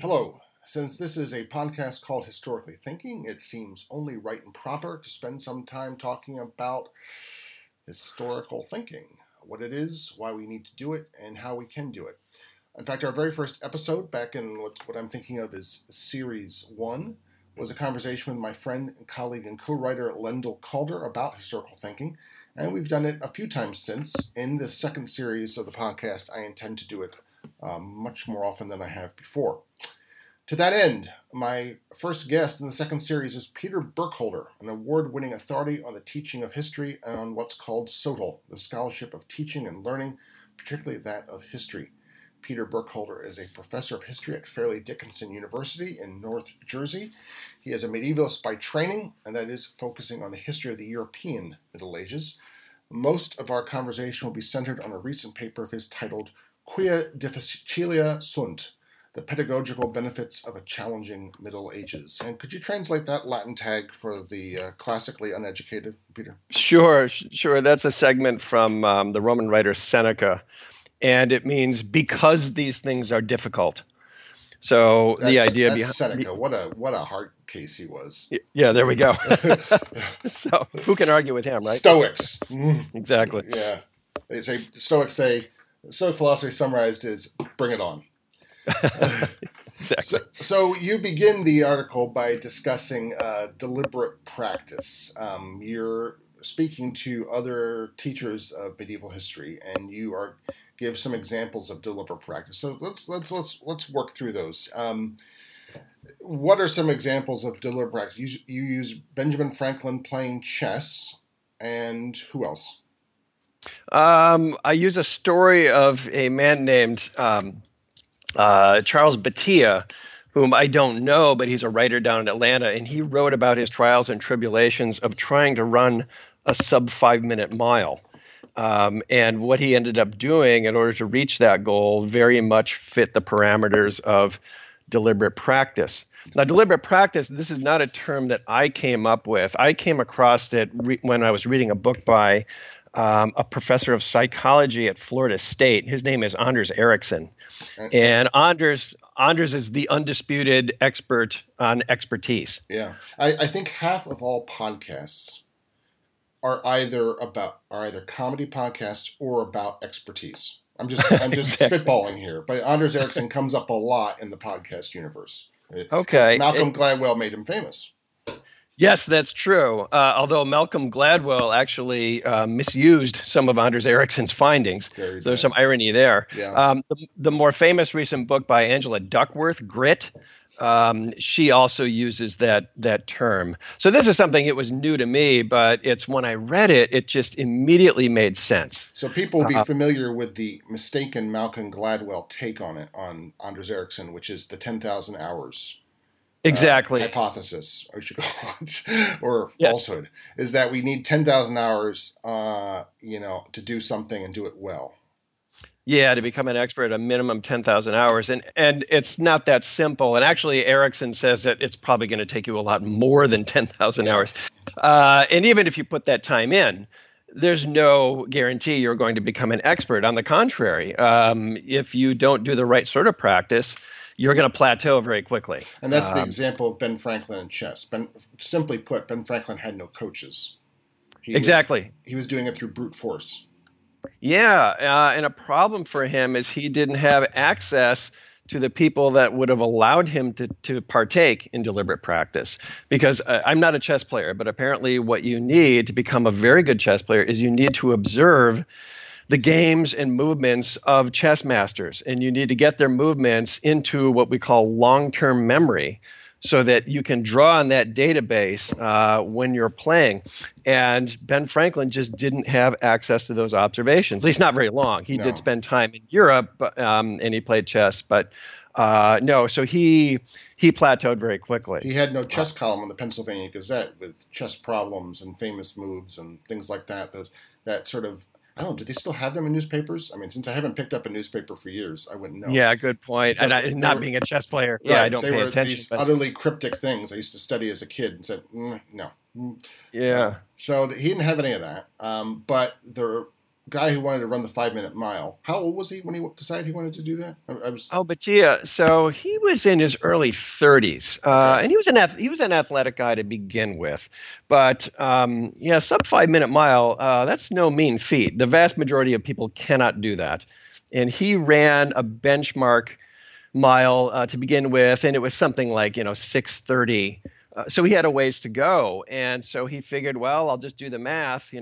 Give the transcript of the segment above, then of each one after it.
Hello. Since this is a podcast called Historically Thinking, it seems only right and proper to spend some time talking about historical thinking, what it is, why we need to do it, and how we can do it. In fact, our very first episode, back in what I'm thinking of as Series 1, was a conversation with my friend, colleague, and co-writer Lendel Calder about historical thinking, and we've done it a few times since. In this second series of the podcast, I intend to do it much more often than I have before. To that end, my first guest in the second series is Peter Burkholder, an award-winning authority on the teaching of history and on what's called SOTL, the scholarship of teaching and learning, particularly that of history. Peter Burkholder is a professor of history at Fairleigh Dickinson University in North Jersey. He is a medievalist by training, and that is focusing on the history of the European Middle Ages. Most of our conversation will be centered on a recent paper of his titled Quia Difficilia Sunt, The Pedagogical Benefits of a Challenging Middle Ages. And could you translate that Latin tag for the classically uneducated, Peter? Sure. That's a segment from the Roman writer Seneca. And it means because these things are difficult. So the idea behind Seneca, what a hard case he was. Yeah, there we go. So who can argue with him, right? Stoics. Exactly. Yeah, they say Stoic philosophy summarized is bring it on. Exactly. So you begin the article by discussing deliberate practice. You're speaking to other teachers of medieval history, and you give some examples of deliberate practice. So let's work through those. What are some examples of deliberate practice? You use Benjamin Franklin playing chess, and who else? I use a story of a man named Charles Batia, whom I don't know, but he's a writer down in Atlanta, and he wrote about his trials and tribulations of trying to run a sub-5-minute mile. And what he ended up doing in order to reach that goal very much fit the parameters of deliberate practice. Now, deliberate practice, this is not a term that I came up with. I came across it when I was reading a book by a professor of psychology at Florida State. His name is Anders Ericsson. And Anders is the undisputed expert on expertise. Yeah. I think half of all podcasts are either comedy podcasts or about expertise. I'm just exactly. Spitballing here, but Anders Ericsson comes up a lot in the podcast universe. Okay, Malcolm Gladwell made him famous. Yes, that's true. Although Malcolm Gladwell actually misused some of Anders Ericsson's findings. So there's some irony there. Yeah. The more famous recent book by Angela Duckworth, Grit, she also uses that term. So this is something, it was new to me, but it's when I read it, it just immediately made sense. So people will be familiar with the mistaken Malcolm Gladwell take on it, on Anders Ericsson, which is the 10,000 hours. Exactly. Hypothesis, or should or falsehood, yes, is that we need 10,000 hours, to do something and do it well. Yeah, to become an expert, a minimum 10,000 hours, and it's not that simple. And actually, Ericsson says that it's probably going to take you a lot more than 10,000 hours. And even if you put that time in, there's no guarantee you're going to become an expert. On the contrary, if you don't do the right sort of practice, you're going to plateau very quickly. And that's the example of Ben Franklin in chess. Simply put, Ben Franklin had no coaches. Exactly. He was doing it through brute force. Yeah, and a problem for him is he didn't have access to the people that would have allowed him to partake in deliberate practice. Because I'm not a chess player, but apparently what you need to become a very good chess player is you need to observe the games and movements of chess masters, and you need to get their movements into what we call long-term memory so that you can draw on that database when you're playing. And Ben Franklin just didn't have access to those observations, at least not very long. He did spend time in Europe, and he played chess, but No, so he plateaued very quickly. He had no chess column in the Pennsylvania Gazette with chess problems and famous moves and things like that. That sort of, I don't know, do they still have them in newspapers? I mean, since I haven't picked up a newspaper for years, I wouldn't know. Yeah, good point. But and not being a chess player, right, yeah, I don't pay attention. These utterly cryptic things I used to study as a kid and said, no. Yeah. So he didn't have any of that. But the guy who wanted to run the 5-minute mile, how old was he when he decided he wanted to do that? Batia. So he was in his early 30s, and he was an athletic guy to begin with. But sub 5-minute mile, that's no mean feat. The vast majority of people cannot do that, and he ran a benchmark mile to begin with, and it was something like 6:30. So he had a ways to go, and so he figured, well, I'll just do the math,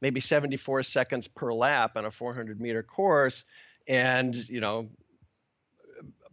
maybe 74 seconds per lap on a 400-meter course, and,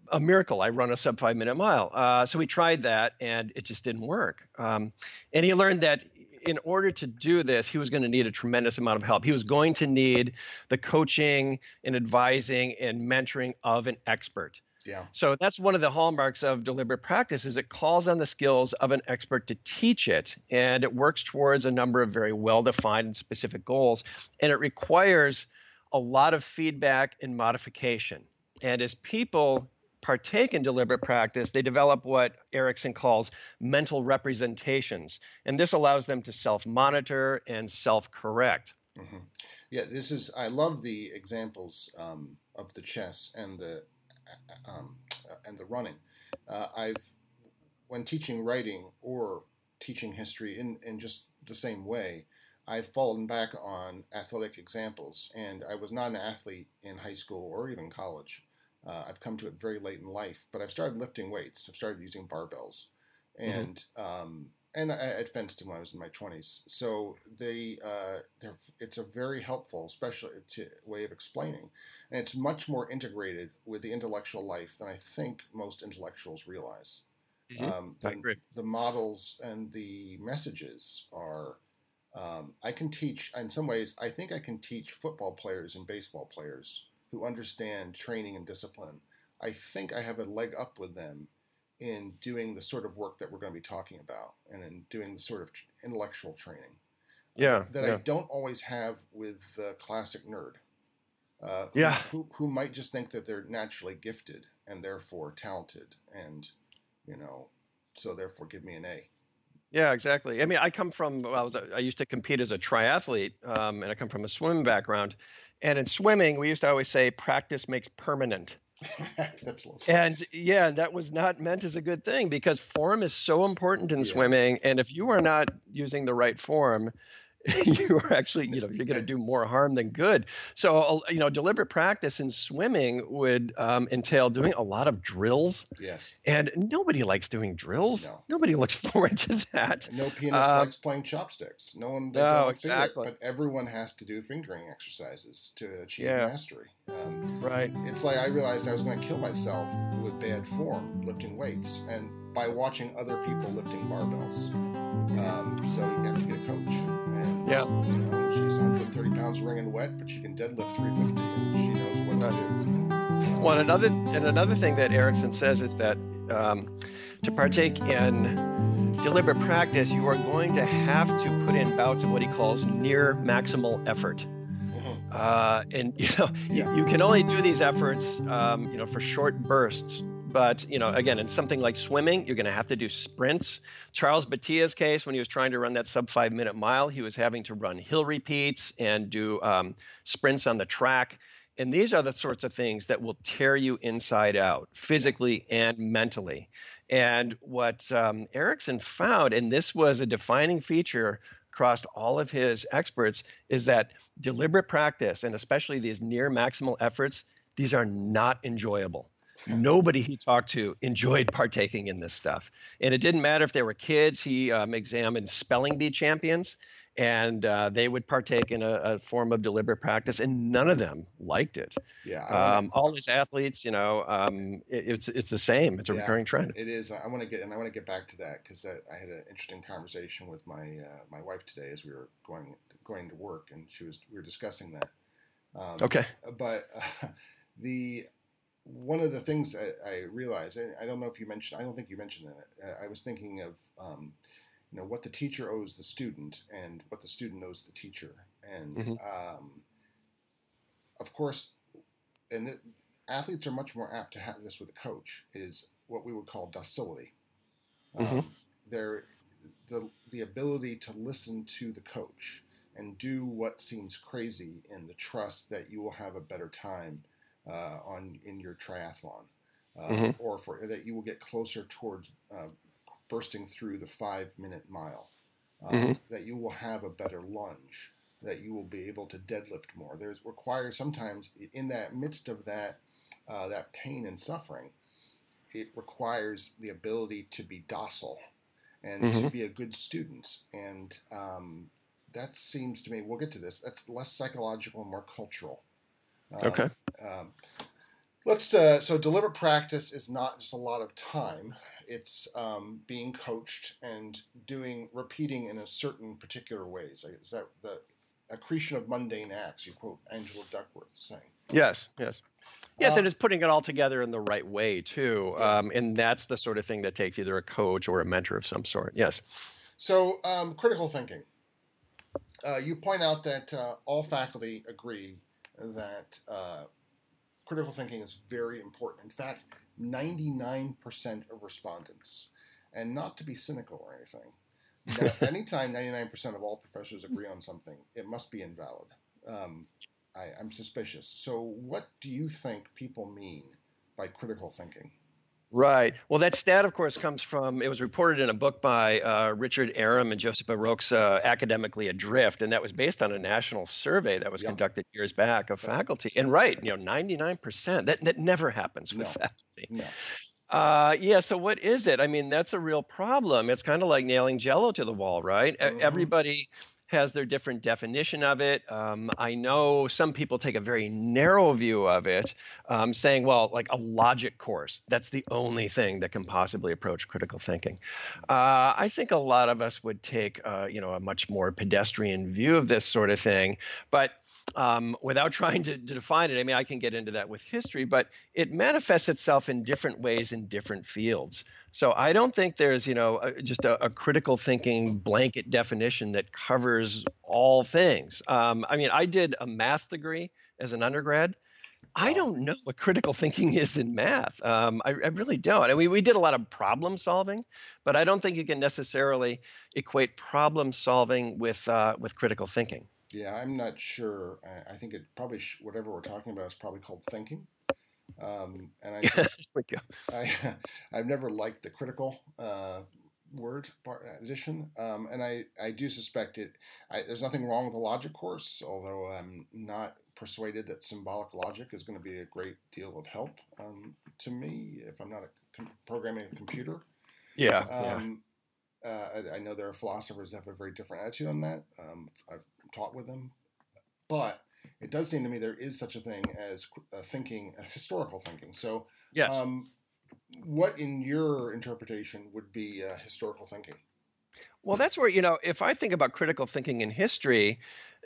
a miracle, I run a sub-5-minute mile. So he tried that, and it just didn't work. And he learned that in order to do this, he was going to need a tremendous amount of help. He was going to need the coaching and advising and mentoring of an expert. Yeah. So that's one of the hallmarks of deliberate practice is it calls on the skills of an expert to teach it, and it works towards a number of very well-defined and specific goals, and it requires a lot of feedback and modification. And as people partake in deliberate practice, they develop what Ericsson calls mental representations, and this allows them to self-monitor and self-correct. Mm-hmm. Yeah, I love the examples of the chess and the running. When teaching writing or teaching history in just the same way, I've fallen back on athletic examples, and I was not an athlete in high school or even college. I've come to it very late in life, but I've started lifting weights. I've started using barbells, and and I fenced when I was in my 20s. So it's a very helpful, especially way of explaining. And it's much more integrated with the intellectual life than I think most intellectuals realize. Mm-hmm. The models and the messages are, I can teach, in some ways, I think I can teach football players and baseball players who understand training and discipline. I think I have a leg up with them in doing the sort of work that we're going to be talking about and in doing the sort of intellectual training I don't always have with the classic nerd who might just think that they're naturally gifted and therefore talented and, so therefore give me an A. Yeah, exactly. I mean, I used to compete as a triathlete, and I come from a swim background. And in swimming, we used to always say practice makes permanent. That was not meant as a good thing because form is so important in swimming. And if you are not using the right form, you are actually, you're going to do more harm than good. So, deliberate practice in swimming would entail doing a lot of drills. Yes. And nobody likes doing drills. No. Nobody looks forward to that. No pianist likes playing chopsticks. No one. No, exactly. But everyone has to do fingering exercises to achieve mastery. Right. It's like I realized I was going to kill myself with bad form lifting weights and by watching other people lifting barbells. So you have to get a coach. Yeah. She's 130 pounds wringing wet, but she can deadlift 350 and she knows what to do. Well, another thing that Ericsson says is that to partake in deliberate practice, you are going to have to put in bouts of what he calls near maximal effort. You can only do these efforts, for short bursts. But, again, in something like swimming, you're going to have to do sprints. Charles Batia's case, when he was trying to run that sub-5-minute mile, he was having to run hill repeats and do sprints on the track. And these are the sorts of things that will tear you inside out, physically and mentally. And what Ericsson found, and this was a defining feature across all of his experts, is that deliberate practice, and especially these near-maximal efforts, these are not enjoyable. Nobody he talked to enjoyed partaking in this stuff. And it didn't matter if they were kids. He examined spelling bee champions, and they would partake in a form of deliberate practice, and none of them liked it. Yeah. All these athletes, it's the same. It's a recurring trend. It is. I want to get back to that because I had an interesting conversation with my wife today as we were going to work, and we were discussing that. Okay. But one of the things I realized, I don't know if you mentioned, I don't think you mentioned that. I was thinking of, what the teacher owes the student and what the student owes the teacher. And, of course, and athletes are much more apt to have this with a coach, is what we would call docility. The ability to listen to the coach and do what seems crazy in the trust that you will have a better time in your triathlon, or that you will get closer towards bursting through the 5-minute mile, that you will have a better lunge, that you will be able to deadlift more. There's required sometimes in that midst of that that pain and suffering, it requires the ability to be docile and to be a good student. And that seems to me, we'll get to this, that's less psychological and more cultural. So deliberate practice is not just a lot of time. It's being coached and repeating in a certain particular ways. Is that the accretion of mundane acts? You quote Angela Duckworth saying. Yes, and it's putting it all together in the right way too. And that's the sort of thing that takes either a coach or a mentor of some sort. Yes. So critical thinking. You point out that all faculty agree that critical thinking is very important. In fact, 99% of respondents, and not to be cynical or anything, anytime 99% of all professors agree on something, it must be invalid. I'm suspicious. So what do you think people mean by critical thinking? Right. Well, that stat, of course, comes from, it was reported in a book by Richard Arum and Joseph Baruch's Academically Adrift, and that was based on a national survey that was conducted years back of faculty. And 99%, that never happens with faculty. So what is it? I mean, that's a real problem. It's kind of like nailing Jell-O to the wall, right? Everybody has their different definition of it. I know some people take a very narrow view of it, saying, well, like a logic course, that's the only thing that can possibly approach critical thinking. I think a lot of us would take, a much more pedestrian view of this sort of thing, but without trying to define it, I mean, I can get into that with history, but it manifests itself in different ways in different fields. So I don't think there's, just a critical thinking blanket definition that covers all things. I did a math degree as an undergrad. I don't know what critical thinking is in math. I really don't. And we did a lot of problem solving, but I don't think you can necessarily equate problem solving with critical thinking. Yeah, I'm not sure. I think it probably whatever we're talking about is probably called thinking. I've never liked the critical word addition, and I do suspect it. There's nothing wrong with the logic course, although I'm not persuaded that symbolic logic is going to be a great deal of help to me if I'm not programming a computer. I know there are philosophers that have a very different attitude on that. I've taught with them, but it does seem to me there is such a thing as historical thinking. So, what in your interpretation would be historical thinking? Well, that's where, if I think about critical thinking in history,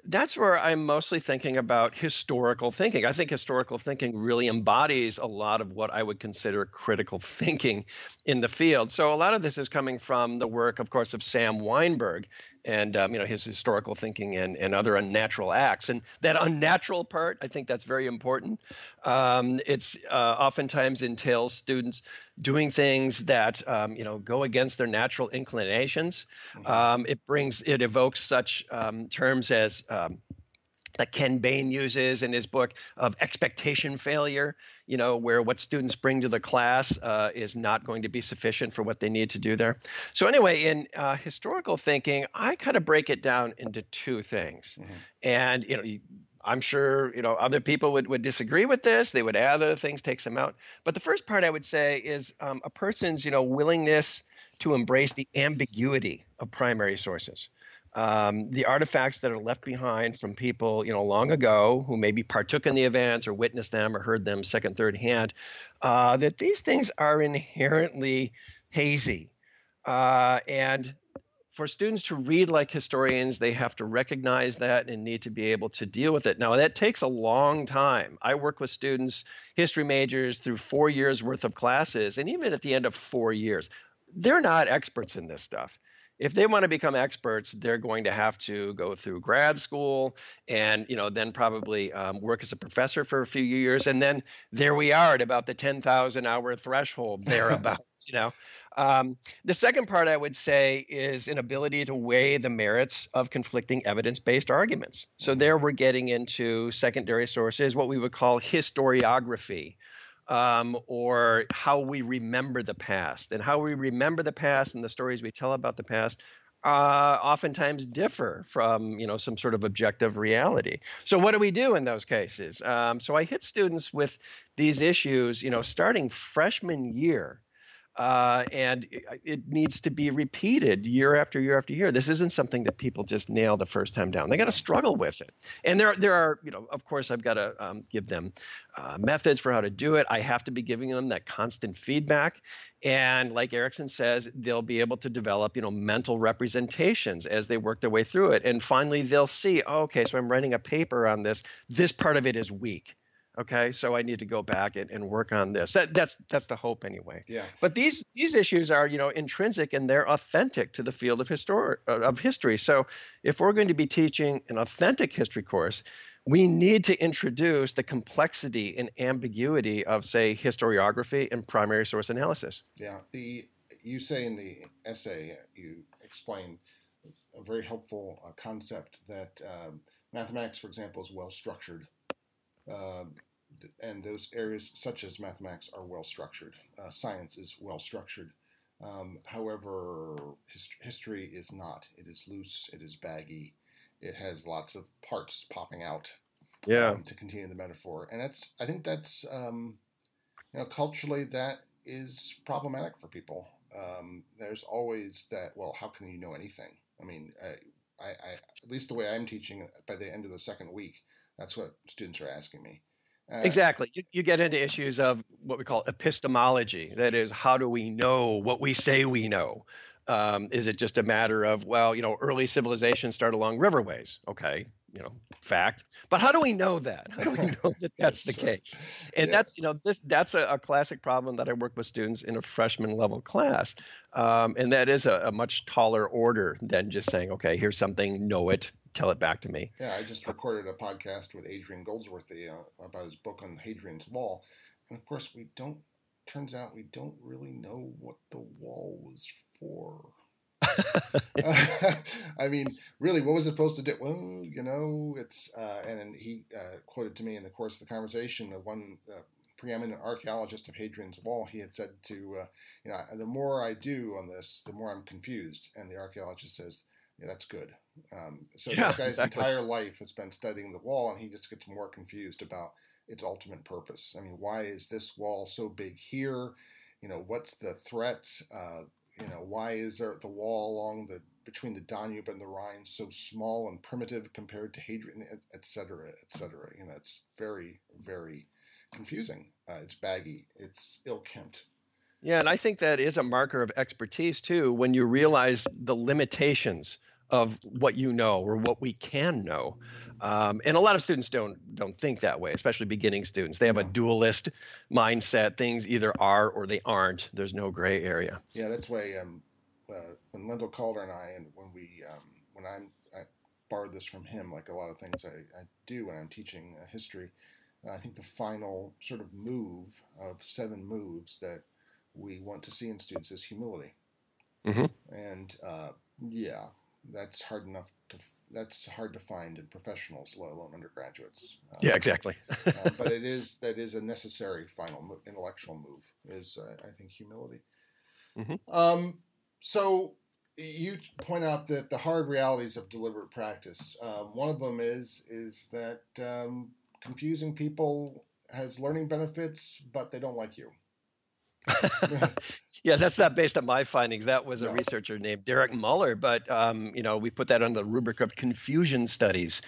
that's where I'm mostly thinking about historical thinking. I think historical thinking really embodies a lot of what I would consider critical thinking in the field. So a lot of this is coming from the work, of course, of Sam Wineburg and, his historical thinking and other unnatural acts. And that unnatural part, I think that's very important. It's oftentimes entails students doing things that, go against their natural inclinations. It evokes such terms as that Ken Bain uses in his book of expectation failure, where what students bring to the class is not going to be sufficient for what they need to do there. So anyway, in historical thinking, I kind of break it down into two things. And, I'm sure, other people would disagree with this. They would add other things, take some out. But the first part I would say is a person's, willingness to embrace the ambiguity of primary sources. The artifacts that are left behind from people, long ago who maybe partook in the events or witnessed them or heard them second, third hand, that these things are inherently hazy. And for students to read like historians, they have to recognize that and need to be able to deal with it. Now, that takes a long time. I work with students, history majors, through 4 years worth of classes. And even at the end of 4 years, they're not experts in this stuff. If they want to become experts, they're going to have to go through grad school and, you know, then probably work as a professor for a few years. And then there we are at about the 10,000 hour threshold thereabouts, you know. The second part I would say is an ability to weigh the merits of conflicting evidence-based arguments. So there we're getting into secondary sources, what we would call historiography. Or how we remember the past. And how we remember the past and the stories we tell about the past oftentimes differ from, you know, some sort of objective reality. So what do we do in those cases? So I hit students with these issues, you know, starting freshman year. And it needs to be repeated year after year after year. This isn't something that people just nail the first time down. They got to struggle with it. And there are, you know, of course, I've got to give them methods for how to do it. I have to be giving them that constant feedback. And like Ericsson says, they'll be able to develop, you know, mental representations as they work their way through it. And finally, they'll see, oh, okay, so I'm writing a paper on this. This part of it is weak. Okay, so I need to go back and work on this. That's the hope anyway. Yeah. But these issues are, you know, intrinsic and they're authentic to the field of history. So if we're going to be teaching an authentic history course, we need to introduce the complexity and ambiguity of, say, historiography and primary source analysis. Yeah. You say in the essay, you explain a very helpful concept that mathematics, for example, is well-structured. And those areas such as mathematics are well-structured. Science is well-structured. However, history is not. It is loose. It is baggy. It has lots of parts popping out. Yeah. To continue the metaphor. And I think that's, you know, culturally that is problematic for people. There's always that, well, how can you know anything? I mean, I at least the way I'm teaching, by the end of the second week, that's what students are asking me. Exactly. You get into issues of what we call epistemology. That is, how do we know what we say we know? Is it just a matter of, well, you know, early civilizations start along riverways? Okay, you know, fact. But how do we know that? How do we know that that's the case? And that's, you know, that's a classic problem that I work with students in a freshman level class. And that is a much taller order than just saying, okay, here's something, know it. Tell it back to me. Yeah, I just recorded a podcast with Adrian Goldsworthy about his book on Hadrian's Wall. And of course, turns out we don't really know what the wall was for. I mean, really, what was it supposed to do? Well, you know, it's, and he quoted to me in the course of the conversation, one preeminent archaeologist of Hadrian's Wall, he had said to, you know, the more I do on this, the more I'm confused. And the archaeologist says, yeah, that's good. This guy's entire life has been studying the wall, and he just gets more confused about its ultimate purpose. I mean, why is this wall so big here? You know, what's the threats? You know, why is there the wall between the Danube and the Rhine so small and primitive compared to Hadrian, et cetera, et cetera? You know, it's very, very confusing. It's baggy. It's ill-kempt. Yeah, and I think that is a marker of expertise, too, when you realize the limitations of what you know or what we can know. And a lot of students don't think that way, especially beginning students. They have a dualist mindset. Things either are or they aren't. There's no gray area. Yeah, that's why when Lendel Calder and I, and when we I borrowed this from him, like a lot of things I do when I'm teaching history, I think the final sort of move of 7 moves that we want to see in students is humility. Mm-hmm. And that's hard to find in professionals, let alone undergraduates. Yeah, exactly. But that is a necessary final intellectual move is, I think, humility. Mm-hmm. So you point out that the hard realities of deliberate practice, one of them is that confusing people has learning benefits, but they don't like you. Yeah, that's not based on my findings. That was a researcher named Derek Muller, but you know, we put that under the rubric of confusion studies.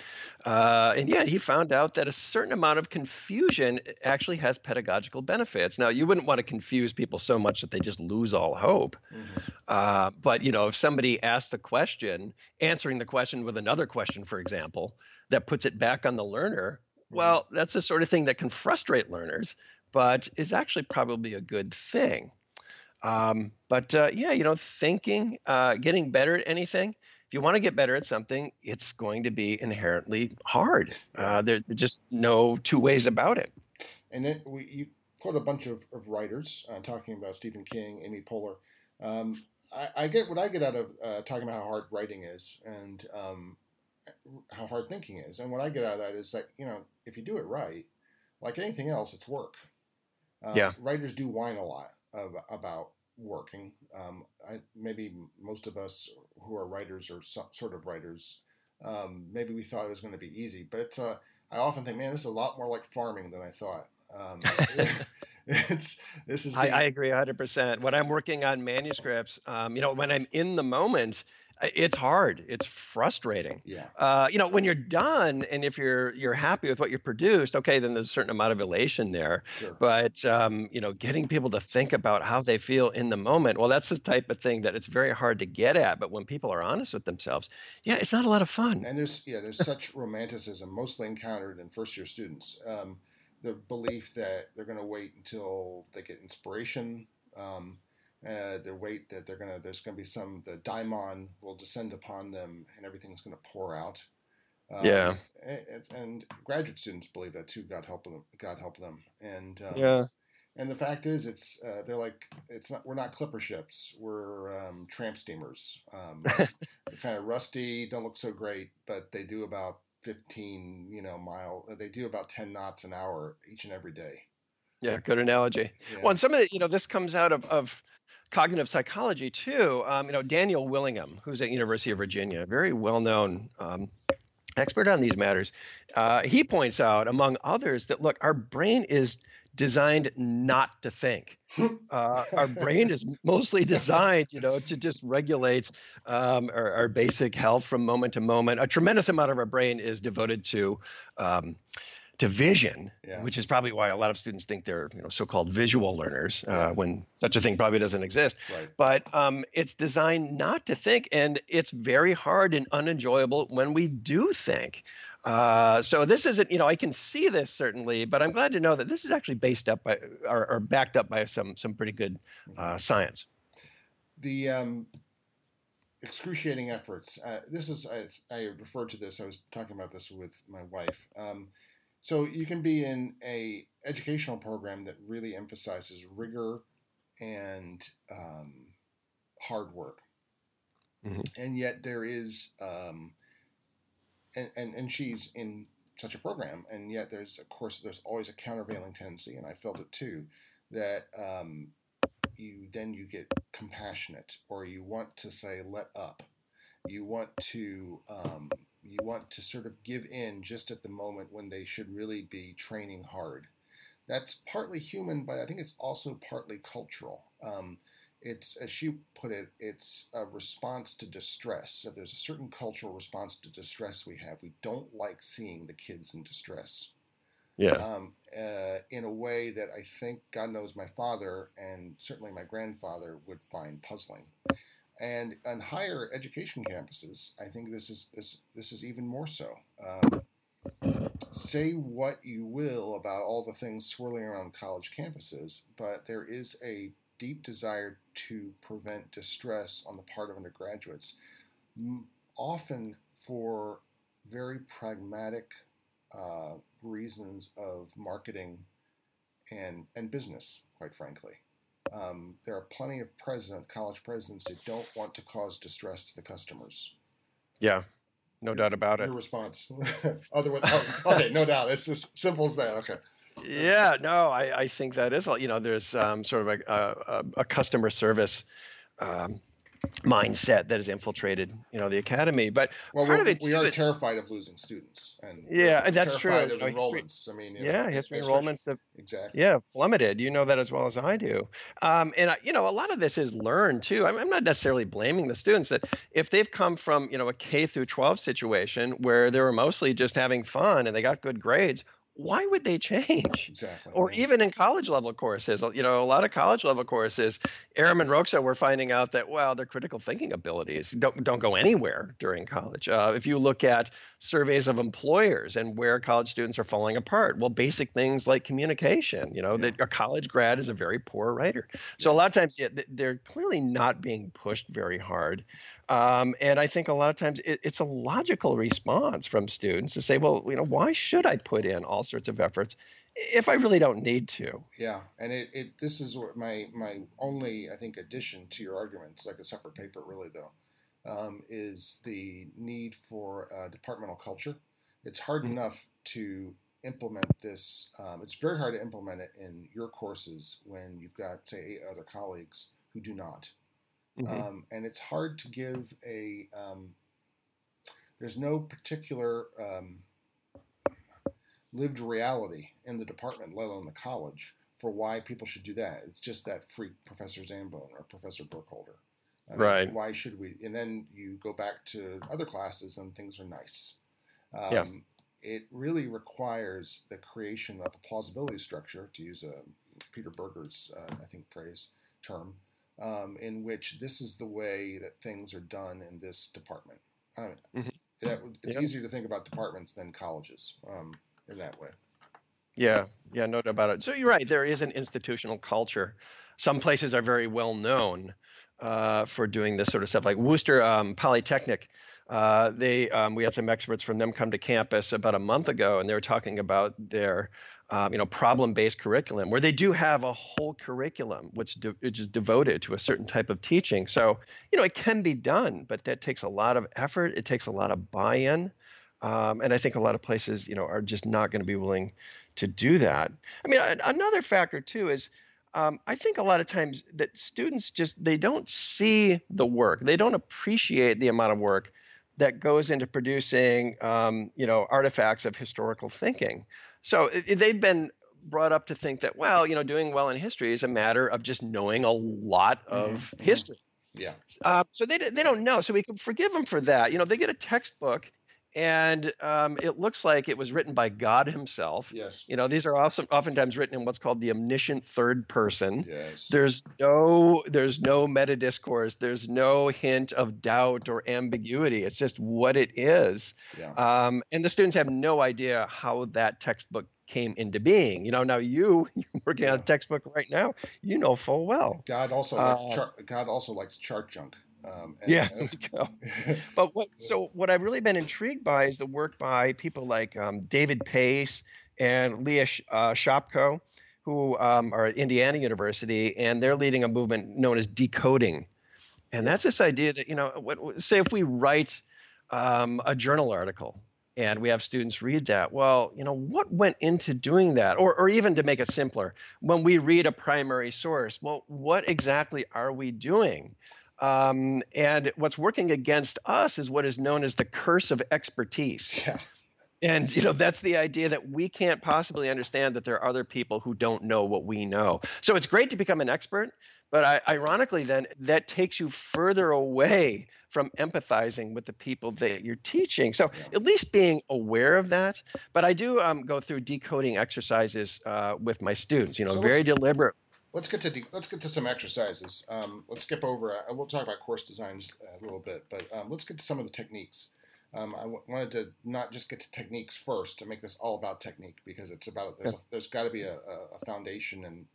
And yeah, he found out that a certain amount of confusion actually has pedagogical benefits. Now, you wouldn't want to confuse people so much that they just lose all hope. Mm-hmm. But, you know, if somebody asks the question, answering the question with another question, for example, that puts it back on the learner, well, that's the sort of thing that can frustrate learners, but is actually probably a good thing. Thinking, getting better at anything, if you want to get better at something, it's going to be inherently hard. There's just no two ways about it. And then you quote a bunch of writers talking about Stephen King, Amy Poehler. I get what I get out of talking about how hard writing is and how hard thinking is. And what I get out of that is that, you know, if you do it right, like anything else, it's work. Writers do whine a lot about working. Maybe most of us who are writers or some sort of writers, maybe we thought it was going to be easy. But I often think, man, this is a lot more like farming than I thought. I agree 100%. When I'm working on manuscripts, when I'm in the moment, it's hard. It's frustrating. Yeah. When you're done and if you're happy with what you produced, okay, then there's a certain amount of elation there. Sure. But, getting people to think about how they feel in the moment, well, that's the type of thing that it's very hard to get at. But when people are honest with themselves, it's not a lot of fun. And there's such romanticism mostly encountered in first-year students. The belief that they're going to wait until they get inspiration, there's going to be the daimon will descend upon them and everything's going to pour out. And graduate students believe that too. God help them. And the fact is, it's they're like, it's not. We're not clipper ships. We're tramp steamers. They're kind of rusty, don't look so great, but they do about 10 knots an hour each and every day. Yeah, good analogy. Yeah. Well, and some of the, this comes out of cognitive psychology too. Daniel Willingham, who's at University of Virginia, very well-known expert on these matters. He points out, among others, that look, our brain is designed not to think. Our brain is mostly designed, to just regulate our basic health from moment to moment. A tremendous amount of our brain is devoted to vision, which is probably why a lot of students think they're, so-called visual learners, when such a thing probably doesn't exist. Right. But it's designed not to think, and it's very hard and unenjoyable when we do think. So this isn't, I can see this certainly, but I'm glad to know that this is actually based up by or backed up by some pretty good science. The excruciating efforts. This is I referred to this. I was talking about this with my wife. So you can be in a educational program that really emphasizes rigor and hard work, and yet there is. And she's in such a program, and yet there's always a countervailing tendency, and I felt it too, that you get compassionate, or you want to say let up, you want to sort of give in just at the moment when they should really be training hard. That's partly human, but I think it's also partly cultural. It's, as she put it, it's a response to distress. So there's a certain cultural response to distress we have. We don't like seeing the kids in distress. Yeah. In a way that I think, God knows, my father and certainly my grandfather would find puzzling. And on higher education campuses, I think this is even more so. Say what you will about all the things swirling around college campuses, but there is a deep desire to prevent distress on the part of undergraduates, often for very pragmatic reasons of marketing and business, quite frankly. There are plenty of college presidents who don't want to cause distress to the customers. Yeah, no doubt about it. Your response. Otherwise, okay, no doubt. It's as simple as that. Okay. Yeah, no, I think that is all. There's sort of a customer service mindset that has infiltrated, the academy. But we are terrified of losing students. And that's true. Of enrollments. History enrollments have plummeted. You know that as well as I do. A lot of this is learned too. I'm not necessarily blaming the students that if they've come from, a K through 12 situation where they were mostly just having fun and they got good grades. why would they change? Exactly. Or even in college level courses, you know, a lot of college level courses, Arum and Roxa were finding out that, well, their critical thinking abilities don't go anywhere during college. If you look at surveys of employers and where college students are falling apart, well, basic things like communication, you know, yeah. that a college grad is a very poor writer. So a lot of times they're clearly not being pushed very hard. And I think a lot of times it's a logical response from students to say, well, you know, why should I put in all sorts of efforts if I really don't need to? Yeah. And this is what my only, I think, addition to your argument, it's like a separate paper really though, is the need for departmental culture. It's hard enough to implement this. It's very hard to implement it in your courses when you've got, say, 8 other colleagues who do not. Mm-hmm. And it's hard to give a there's no particular lived reality in the department, let alone the college, for why people should do that. It's just that freak Professor Zambone or Professor Burkholder. Right. Why should we? And then you go back to other classes and things are nice. Yeah. It really requires the creation of a plausibility structure, to use Peter Berger's, I think, term, in which this is the way that things are done in this department. I mean, it's easier to think about departments than colleges in that way. Yeah, no doubt about it. So you're right. There is an institutional culture. Some places are very well known for doing this sort of stuff, like Worcester Polytechnic. We had some experts from them come to campus about a month ago, and they were talking about their, problem-based curriculum, where they do have a whole curriculum which is devoted to a certain type of teaching. So, you know, it can be done, but that takes a lot of effort. It takes a lot of buy-in. And I think a lot of places, you know, are just not going to be willing to do that. I mean, another factor too is, I think a lot of times that students they don't see the work. They don't appreciate the amount of work that goes into producing, artifacts of historical thinking. So they've been brought up to think that, well, you know, doing well in history is a matter of just knowing a lot of history. Yeah. So they don't know. So we can forgive them for that. You know, they get a textbook. And it looks like it was written by God himself. Yes. You know, these are oftentimes written in what's called the omniscient third person. Yes. There's no meta discourse. There's no hint of doubt or ambiguity. It's just what it is. Yeah. And the students have no idea how that textbook came into being. You know, now you're working on a textbook right now. You know full well. God also likes chart junk. But what I've really been intrigued by is the work by people like David Pace and Leah Shapko, who are at Indiana University, and they're leading a movement known as decoding. And that's this idea that, you know, say if we write a journal article and we have students read that, well, you know, what went into doing that? Or even to make it simpler, when we read a primary source, well, what exactly are we doing? And what's working against us is what is known as the curse of expertise. Yeah. And, you know, that's the idea that we can't possibly understand that there are other people who don't know what we know. So it's great to become an expert, but ironically then that takes you further away from empathizing with the people that you're teaching. So at least being aware of that. But I do go through decoding exercises with my students, you know, so very deliberate. Let's get to some exercises. Let's skip over. We'll talk about course designs a little bit, but let's get to some of the techniques. I wanted to not just get to techniques first to make this all about technique, because it's about there's got to be a foundation, and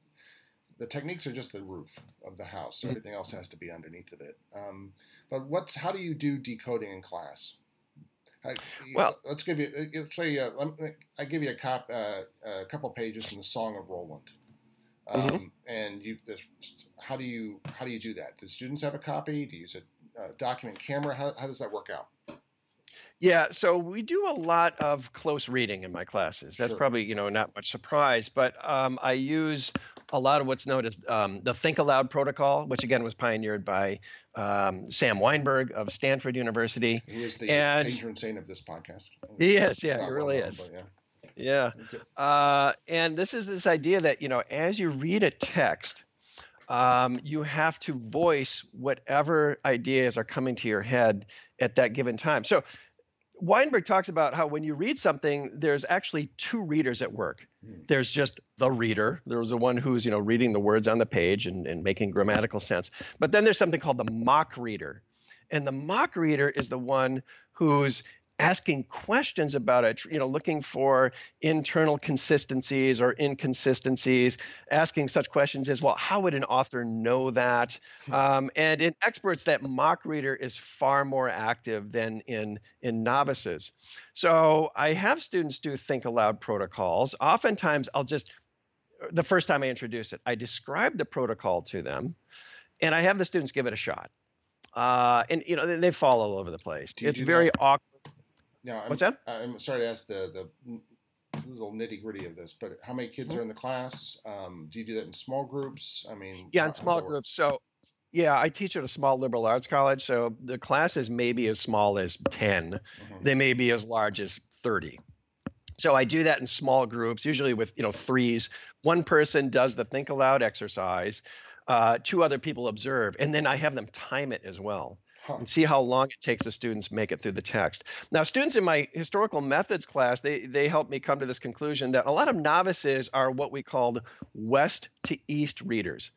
the techniques are just the roof of the house. So everything else has to be underneath of it. But how do you do decoding in class? I give you a couple pages from the Song of Roland. And how do you do that? Do students have a copy? Do you use a document camera? How does that work out? Yeah, so we do a lot of close reading in my classes. That's probably, you know, not much surprise, but I use a lot of what's known as the Think Aloud protocol, which again was pioneered by Sam Wineburg of Stanford University. He is the patron saint of this podcast. Yes, yeah, he really is. Yeah. And this is this idea that, you know, as you read a text, you have to voice whatever ideas are coming to your head at that given time. So Wineburg talks about how when you read something, there's actually two readers at work. There's just the reader. There's the one who's, you know, reading the words on the page and making grammatical sense. But then there's something called the mock reader. And the mock reader is the one who's asking questions about it, you know, looking for internal consistencies or inconsistencies, asking such questions as, well, how would an author know that? And in experts, that mock reader is far more active than in novices. So I have students do think aloud protocols. Oftentimes, the first time I introduce it, I describe the protocol to them, and I have the students give it a shot. And, you know, they fall all over the place. It's very awkward. Now, what's that? I'm sorry to ask the little nitty gritty of this, but how many kids are in the class? Do you do that in small groups? I mean, yeah, in small groups. So, yeah, I teach at a small liberal arts college, so the class is maybe as small as 10. Mm-hmm. They may be as large as 30. So I do that in small groups, usually with, you know, threes. One person does the think aloud exercise. Two other people observe, and then I have them time it as well. And see how long it takes the students to make it through the text. Now, students in my historical methods class, they helped me come to this conclusion that a lot of novices are what we called west to east readers.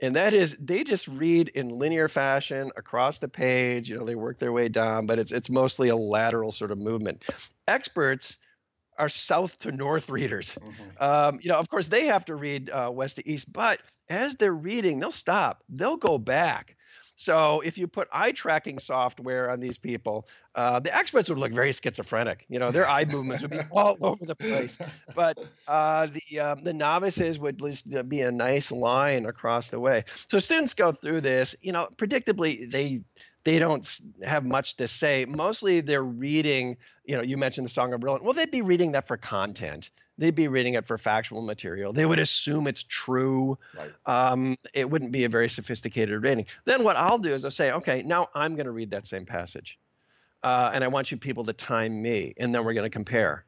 And that is, they just read in linear fashion across the page. You know, they work their way down, but it's mostly a lateral sort of movement. Experts are south to north readers. Mm-hmm. You know, of course, they have to read west to east, but as they're reading, they'll stop. They'll go back. So if you put eye tracking software on these people, the experts would look very schizophrenic. You know, their eye movements would be all over the place. But the novices would at least be a nice line across the way. So students go through this. You know, predictably, they don't have much to say. Mostly they're reading, you know, you mentioned the Song of Roland. Well, they'd be reading that for content. They'd be reading it for factual material. They would assume it's true. Right. It wouldn't be a very sophisticated reading. Then what I'll do is I'll say, okay, now I'm going to read that same passage. And I want you people to time me. And then we're going to compare.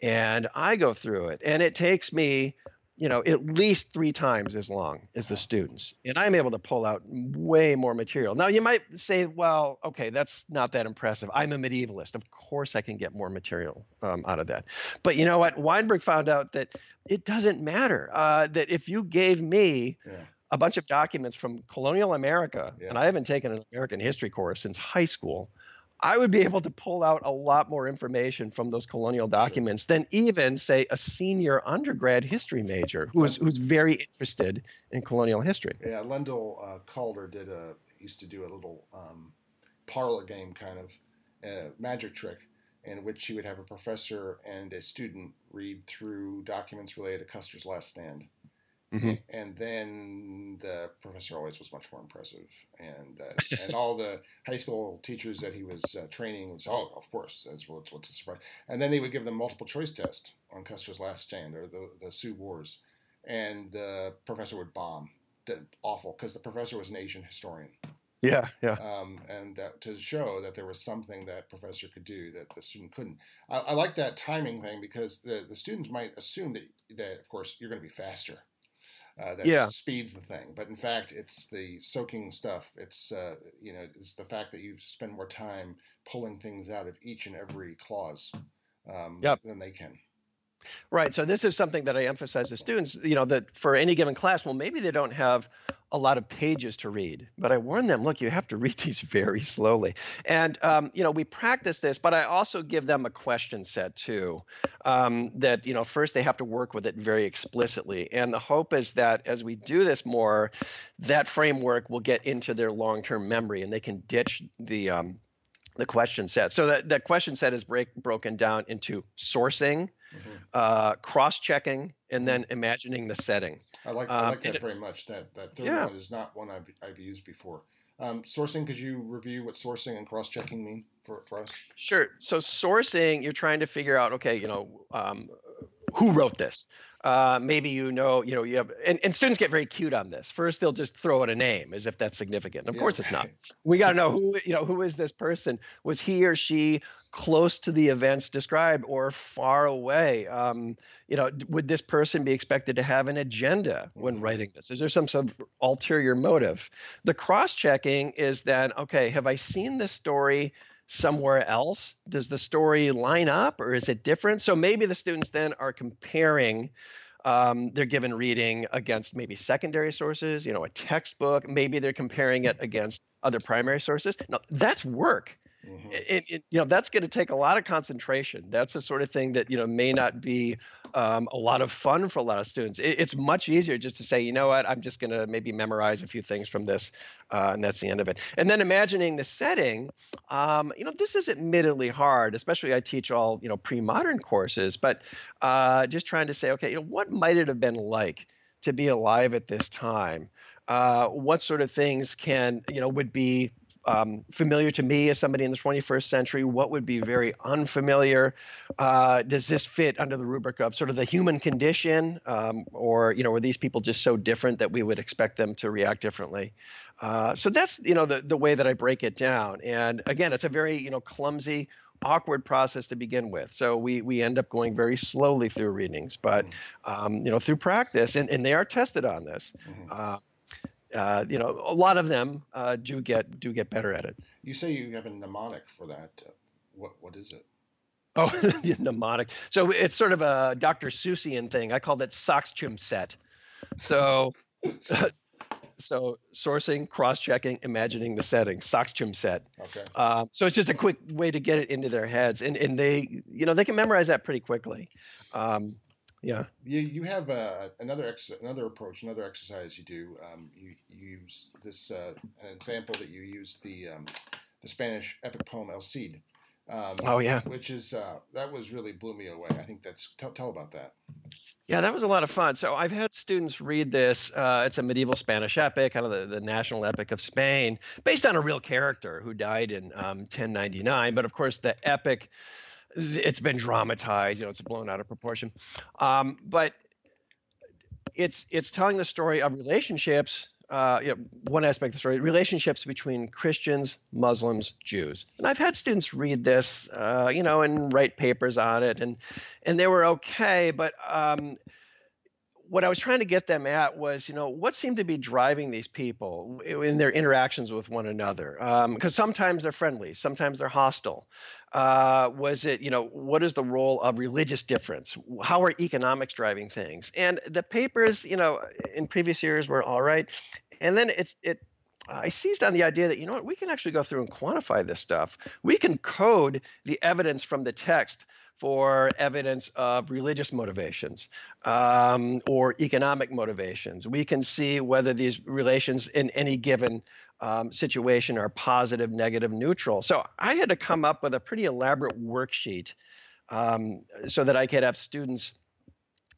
And I go through it. And it takes me, you know, at least 3 times as long as the students. And I'm able to pull out way more material. Now, you might say, well, okay, that's not that impressive. I'm a medievalist. Of course I can get more material out of that. But you know what? Wineburg found out that it doesn't matter, that if you gave me a bunch of documents from colonial America, and I haven't taken an American history course since high school, I would be able to pull out a lot more information from those colonial documents than even, say, a senior undergrad history major who's very interested in colonial history. Yeah, Lendel Calder used to do a little parlor game kind of magic trick in which she would have a professor and a student read through documents related to Custer's Last Stand. Mm-hmm. And then the professor always was much more impressive, and all the high school teachers that he was training was, oh, of course, that's what's a surprise. And then they would give them multiple choice test on Custer's Last Stand or the Sioux Wars, and the professor would bomb. Awful, because the professor was an Asian historian. Yeah. And that to show that there was something that professor could do that the student couldn't. I like that timing thing because the students might assume that of course you're going to be faster. Speeds the thing, but in fact, it's the soaking stuff. It's you know, it's the fact that you spend more time pulling things out of each and every clause than they can. Right. So this is something that I emphasize to students. You know, that for any given class, well, maybe they don't have a lot of pages to read, but I warn them, look, you have to read these very slowly. And, you know, we practice this, but I also give them a question set too, that, you know, first they have to work with it very explicitly. And the hope is that as we do this more, that framework will get into their long-term memory and they can ditch the question set. So that question set is broken down into sourcing, cross-checking, and then imagining the setting. I like that very much. That third one is not one I've used before. Sourcing, could you review what sourcing and cross-checking mean for us? Sure. So sourcing, you're trying to figure out, okay, you know, who wrote this? Maybe you have, and students get very cute on this. First, they'll just throw in a name as if that's significant. Of course, it's not. We got to know who is this person? Was he or she close to the events described or far away? Would this person be expected to have an agenda when writing this? Is there some sort of ulterior motive? The cross-checking is then, okay, have I seen this story somewhere else? Does the story line up or is it different? So maybe the students then are comparing their given reading against maybe secondary sources, a textbook. Maybe they're comparing it against other primary sources. Now, that's work. Mm-hmm. That's going to take a lot of concentration. That's the sort of thing that, may not be a lot of fun for a lot of students. It's much easier just to say, I'm just going to maybe memorize a few things from this, and that's the end of it. And then imagining the setting, this is admittedly hard, especially I teach all, pre-modern courses, but just trying to say, okay, what might it have been like to be alive at this time? What sort of things would be familiar to me as somebody in the 21st century? What would be very unfamiliar? Does this fit under the rubric of sort of the human condition? Or are these people just so different that we would expect them to react differently? So that's, the way that I break it down. And again, it's a very, clumsy, awkward process to begin with. So we end up going very slowly through readings, but, through practice, and they are tested on this. A lot of them do get better at it. You say you have a mnemonic for that. What is it? Oh, the mnemonic. So it's sort of a Dr. Seussian thing. I call that Sockschumset. So sourcing, cross-checking, imagining the setting, Sockschumset. Okay. So it's just a quick way to get it into their heads, and they they can memorize that pretty quickly. Yeah. You have another exercise you do. You use this an example that you use the Spanish epic poem El Cid. Which is that was really blew me away. I think that's tell about that. Yeah, that was a lot of fun. So I've had students read this. It's a medieval Spanish epic, kind of the national epic of Spain, based on a real character who died in 1099. But of course, the epic, it's been dramatized, it's blown out of proportion. But it's telling the story of relationships, one aspect of the story, relationships between Christians, Muslims, Jews. And I've had students read this, and write papers on it, and they were okay. But what I was trying to get them at was, what seemed to be driving these people in their interactions with one another? Because sometimes they're friendly, sometimes they're hostile. Was it, what is the role of religious difference? How are economics driving things? And the papers, in previous years were all right. And then I seized on the idea that, we can actually go through and quantify this stuff. We can code the evidence from the text for evidence of religious motivations or economic motivations. We can see whether these relations in any given situation are positive, negative, neutral. So I had to come up with a pretty elaborate worksheet so that I could have students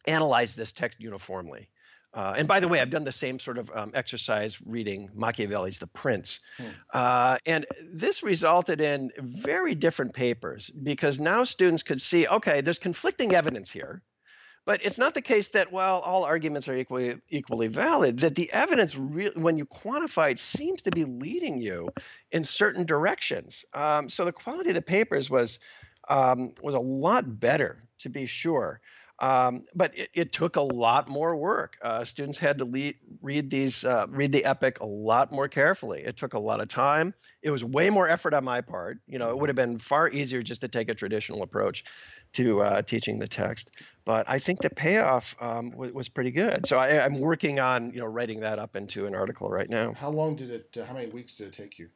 analyze this text uniformly. And by the way, I've done the same sort of exercise reading Machiavelli's The Prince. And this resulted in very different papers because now students could see, okay, there's conflicting evidence here, but it's not the case that, well, all arguments are equally valid, that the evidence, when you quantify it, seems to be leading you in certain directions. So the quality of the papers was a lot better, to be sure. But it took a lot more work. Students had to read the epic a lot more carefully. It took a lot of time. It was way more effort on my part. It would have been far easier just to take a traditional approach to teaching the text. But I think the payoff was pretty good. So I'm working on writing that up into an article right now. How long did it? How many weeks did it take you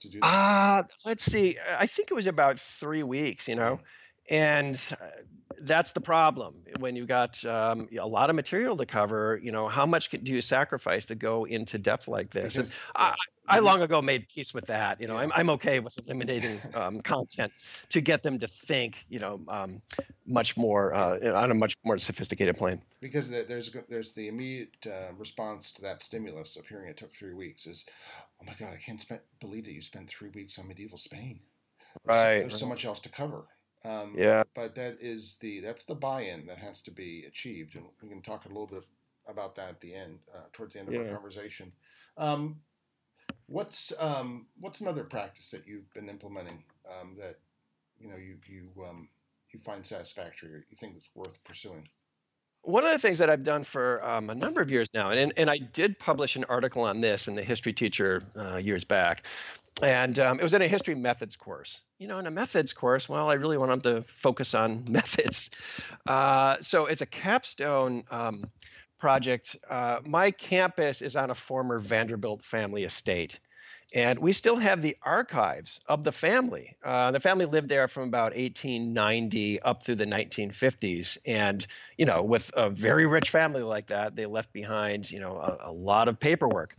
to do that? Let's see. I think it was about 3 weeks. And that's the problem when you got a lot of material to cover. How much do you sacrifice to go into depth like this? Because, I long ago made peace with that. I'm okay with eliminating content to get them to think. Much more on a much more sophisticated plane. Because there's the immediate response to that stimulus of hearing it took 3 weeks is, oh my God, I can't believe that you spent 3 weeks on medieval Spain. Right. There's so much else to cover. But that's the buy-in that has to be achieved, and we can talk a little bit about that at the end, towards the end of our conversation. What's another practice that you've been implementing that you find satisfactory or you think it's worth pursuing? One of the things that I've done for a number of years now, and I did publish an article on this in the History Teacher years back, and it was in a history methods course. You know, in a methods course, well, I really wanted to focus on methods. So it's a capstone project. My campus is on a former Vanderbilt family estate. And we still have the archives of the family. The family lived there from about 1890 up through the 1950s. And, you know, with a very rich family like that, they left behind, you know, a lot of paperwork.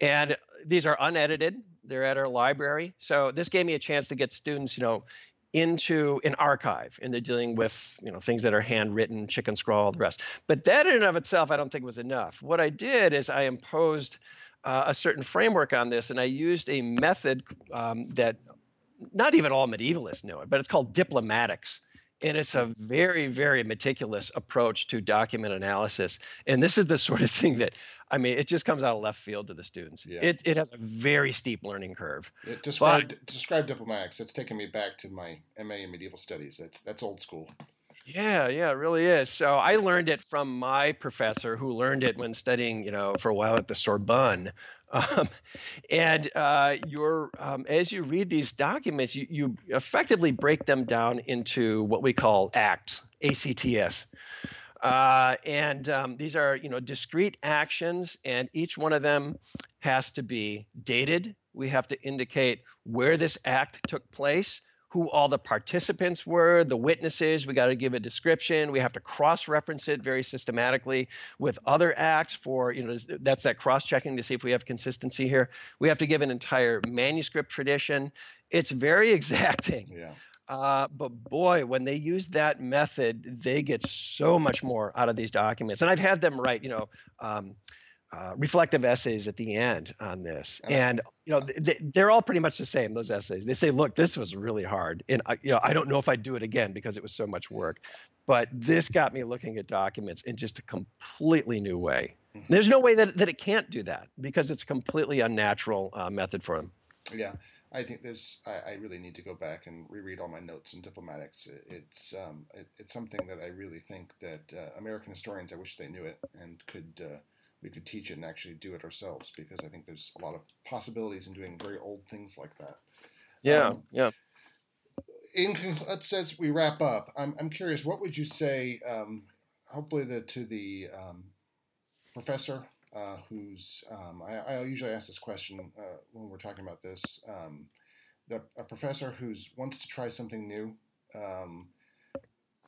And these are unedited. They're at our library. So this gave me a chance to get students, you know, into an archive, and they're dealing with, you know, things that are handwritten, chicken scrawl, the rest. But that in and of itself, I don't think was enough. What I did is I imposed a certain framework on this, and I used a method that not even all medievalists know it, but it's called diplomatics. And it's a very, very meticulous approach to document analysis. And this is the sort of thing that, I mean, it just comes out of left field to the students. Yeah. It has a very steep learning curve. Describe diplomatics. That's taking me back to my MA in medieval studies. That's old school. Yeah, it really is. So I learned it from my professor, who learned it when studying, you know, for a while at the Sorbonne. As you read these documents, you effectively break them down into what we call acts, ACTS. These are, you know, discrete actions, and each one of them has to be dated. We have to indicate where this act took place, who all the participants were, the witnesses. We got to give a description. We have to cross-reference it very systematically with other acts for, you know, that's that cross-checking to see if we have consistency here. We have to give an entire manuscript tradition. It's very exacting. Yeah. But boy, when they use that method, they get so much more out of these documents. And I've had them write, you know, reflective essays at the end on this. And, you know, they're all pretty much the same, those essays. They say, look, this was really hard. And, I don't know if I'd do it again because it was so much work. But this got me looking at documents in just a completely new way. Mm-hmm. There's no way that it can't do that because it's a completely unnatural method for them. Yeah, I think I really need to go back and reread all my notes in diplomatics. It's something that I really think that American historians, I wish they knew it and could... We could teach it and actually do it ourselves, because I think there's a lot of possibilities in doing very old things like that. Yeah, yeah. As we wrap up, I'm curious, what would you say, hopefully to the professor who's, I usually ask this question when we're talking about this, a professor who wants to try something new,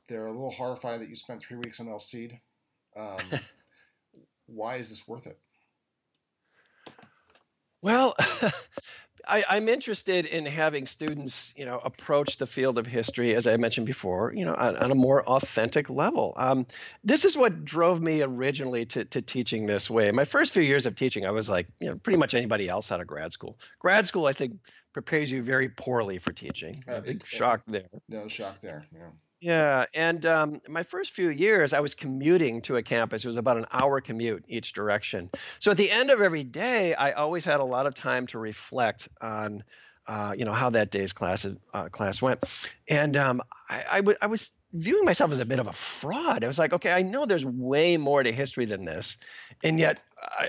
they're a little horrified that you spent 3 weeks on El Cid. Why is this worth it? Well, I'm interested in having students, you know, approach the field of history, as I mentioned before, you know, on a more authentic level. This is what drove me originally to teaching this way. My first few years of teaching, I was like, you know, pretty much anybody else out of grad school. Grad school, I think, prepares you very poorly for teaching. Shock there, yeah. Yeah, and my first few years, I was commuting to a campus. It was about an hour commute each direction. So at the end of every day, I always had a lot of time to reflect on, you know, how that day's class went. And I was viewing myself as a bit of a fraud. I was like, okay, I know there's way more to history than this, and yet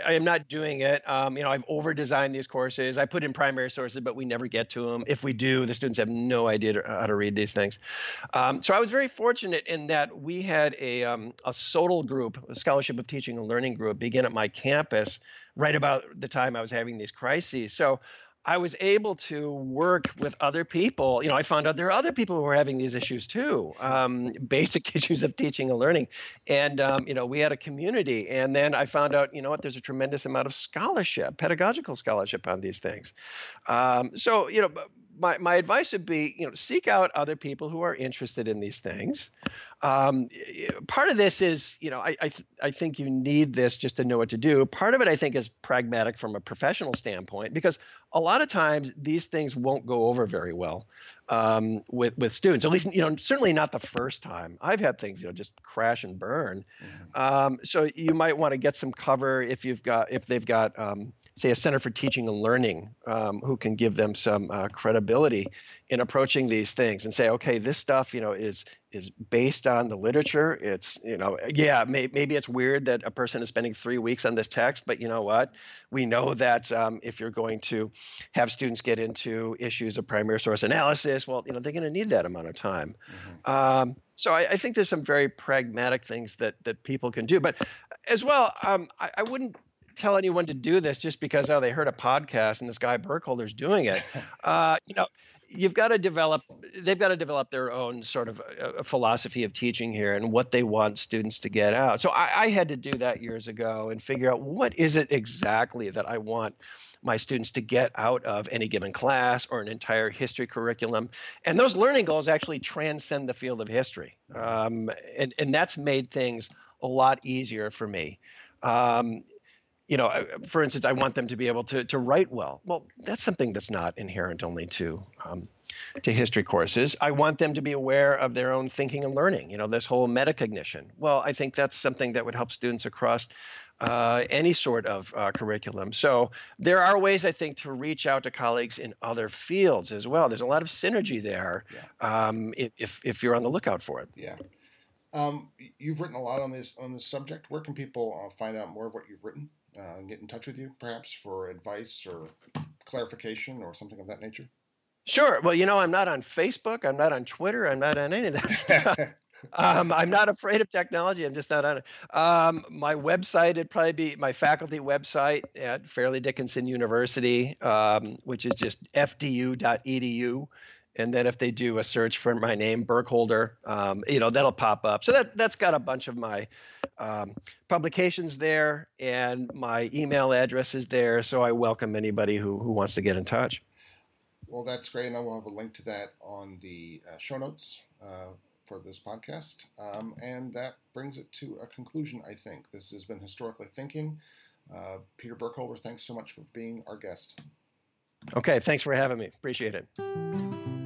I am not doing it. You know, I've over-designed these courses. I put in primary sources, but we never get to them. If we do, the students have no idea how to read these things. So I was very fortunate in that we had a SOTL group, a Scholarship of Teaching and Learning group, begin at my campus right about the time I was having these crises. So I was able to work with other people. You know, I found out there are other people who were having these issues too, basic issues of teaching and learning. And, you know, we had a community. And then I found out, you know what, there's a tremendous amount of scholarship, pedagogical scholarship on these things. So, you know, my advice would be, you know, seek out other people who are interested in these things. Part of this is, you know, I think you need this just to know what to do. Part of it, I think, is pragmatic from a professional standpoint, because a lot of times these things won't go over very well with students, at least, you know, certainly not the first time. I've had things, you know, just crash and burn. Mm-hmm. So you might want to get some cover if they've got, say, a Center for Teaching and Learning who can give them some credibility in approaching these things and say, okay, this stuff, you know, is is based on the literature. It's, you know, yeah, maybe it's weird that a person is spending 3 weeks on this text, but you know what? We know that if you're going to have students get into issues of primary source analysis, well, you know, they're going to need that amount of time. Mm-hmm. So I think there's some very pragmatic things that people can do. But as well, I wouldn't tell anyone to do this just because, oh, they heard a podcast and this guy Burkholder's doing it. You know, they've got to develop their own sort of a philosophy of teaching here and what they want students to get out. So I had to do that years ago and figure out what is it exactly that I want my students to get out of any given class or an entire history curriculum. And those learning goals actually transcend the field of history. And that's made things a lot easier for me. You know, for instance, I want them to be able to write well. Well, that's something that's not inherent only to history courses. I want them to be aware of their own thinking and learning, you know, this whole metacognition. Well, I think that's something that would help students across any sort of curriculum. So there are ways, I think, to reach out to colleagues in other fields as well. There's a lot of synergy there, yeah. If you're on the lookout for it. Yeah. You've written a lot on this subject. Where can people find out more of what you've written? Get in touch with you, perhaps, for advice or clarification or something of that nature? Sure. Well, you know, I'm not on Facebook. I'm not on Twitter. I'm not on any of that stuff. I'm not afraid of technology. I'm just not on it. My website, it'd probably be my faculty website at Fairleigh Dickinson University, which is just fdu.edu. And then if they do a search for my name, Burkholder, you know, that'll pop up. So that's got a bunch of my publications there, and my email address is there. So I welcome anybody who wants to get in touch. Well, that's great. And I will have a link to that on the show notes for this podcast. And that brings it to a conclusion, I think. This has been Historically Thinking. Peter Burkholder, thanks so much for being our guest. Okay, thanks for having me. Appreciate it.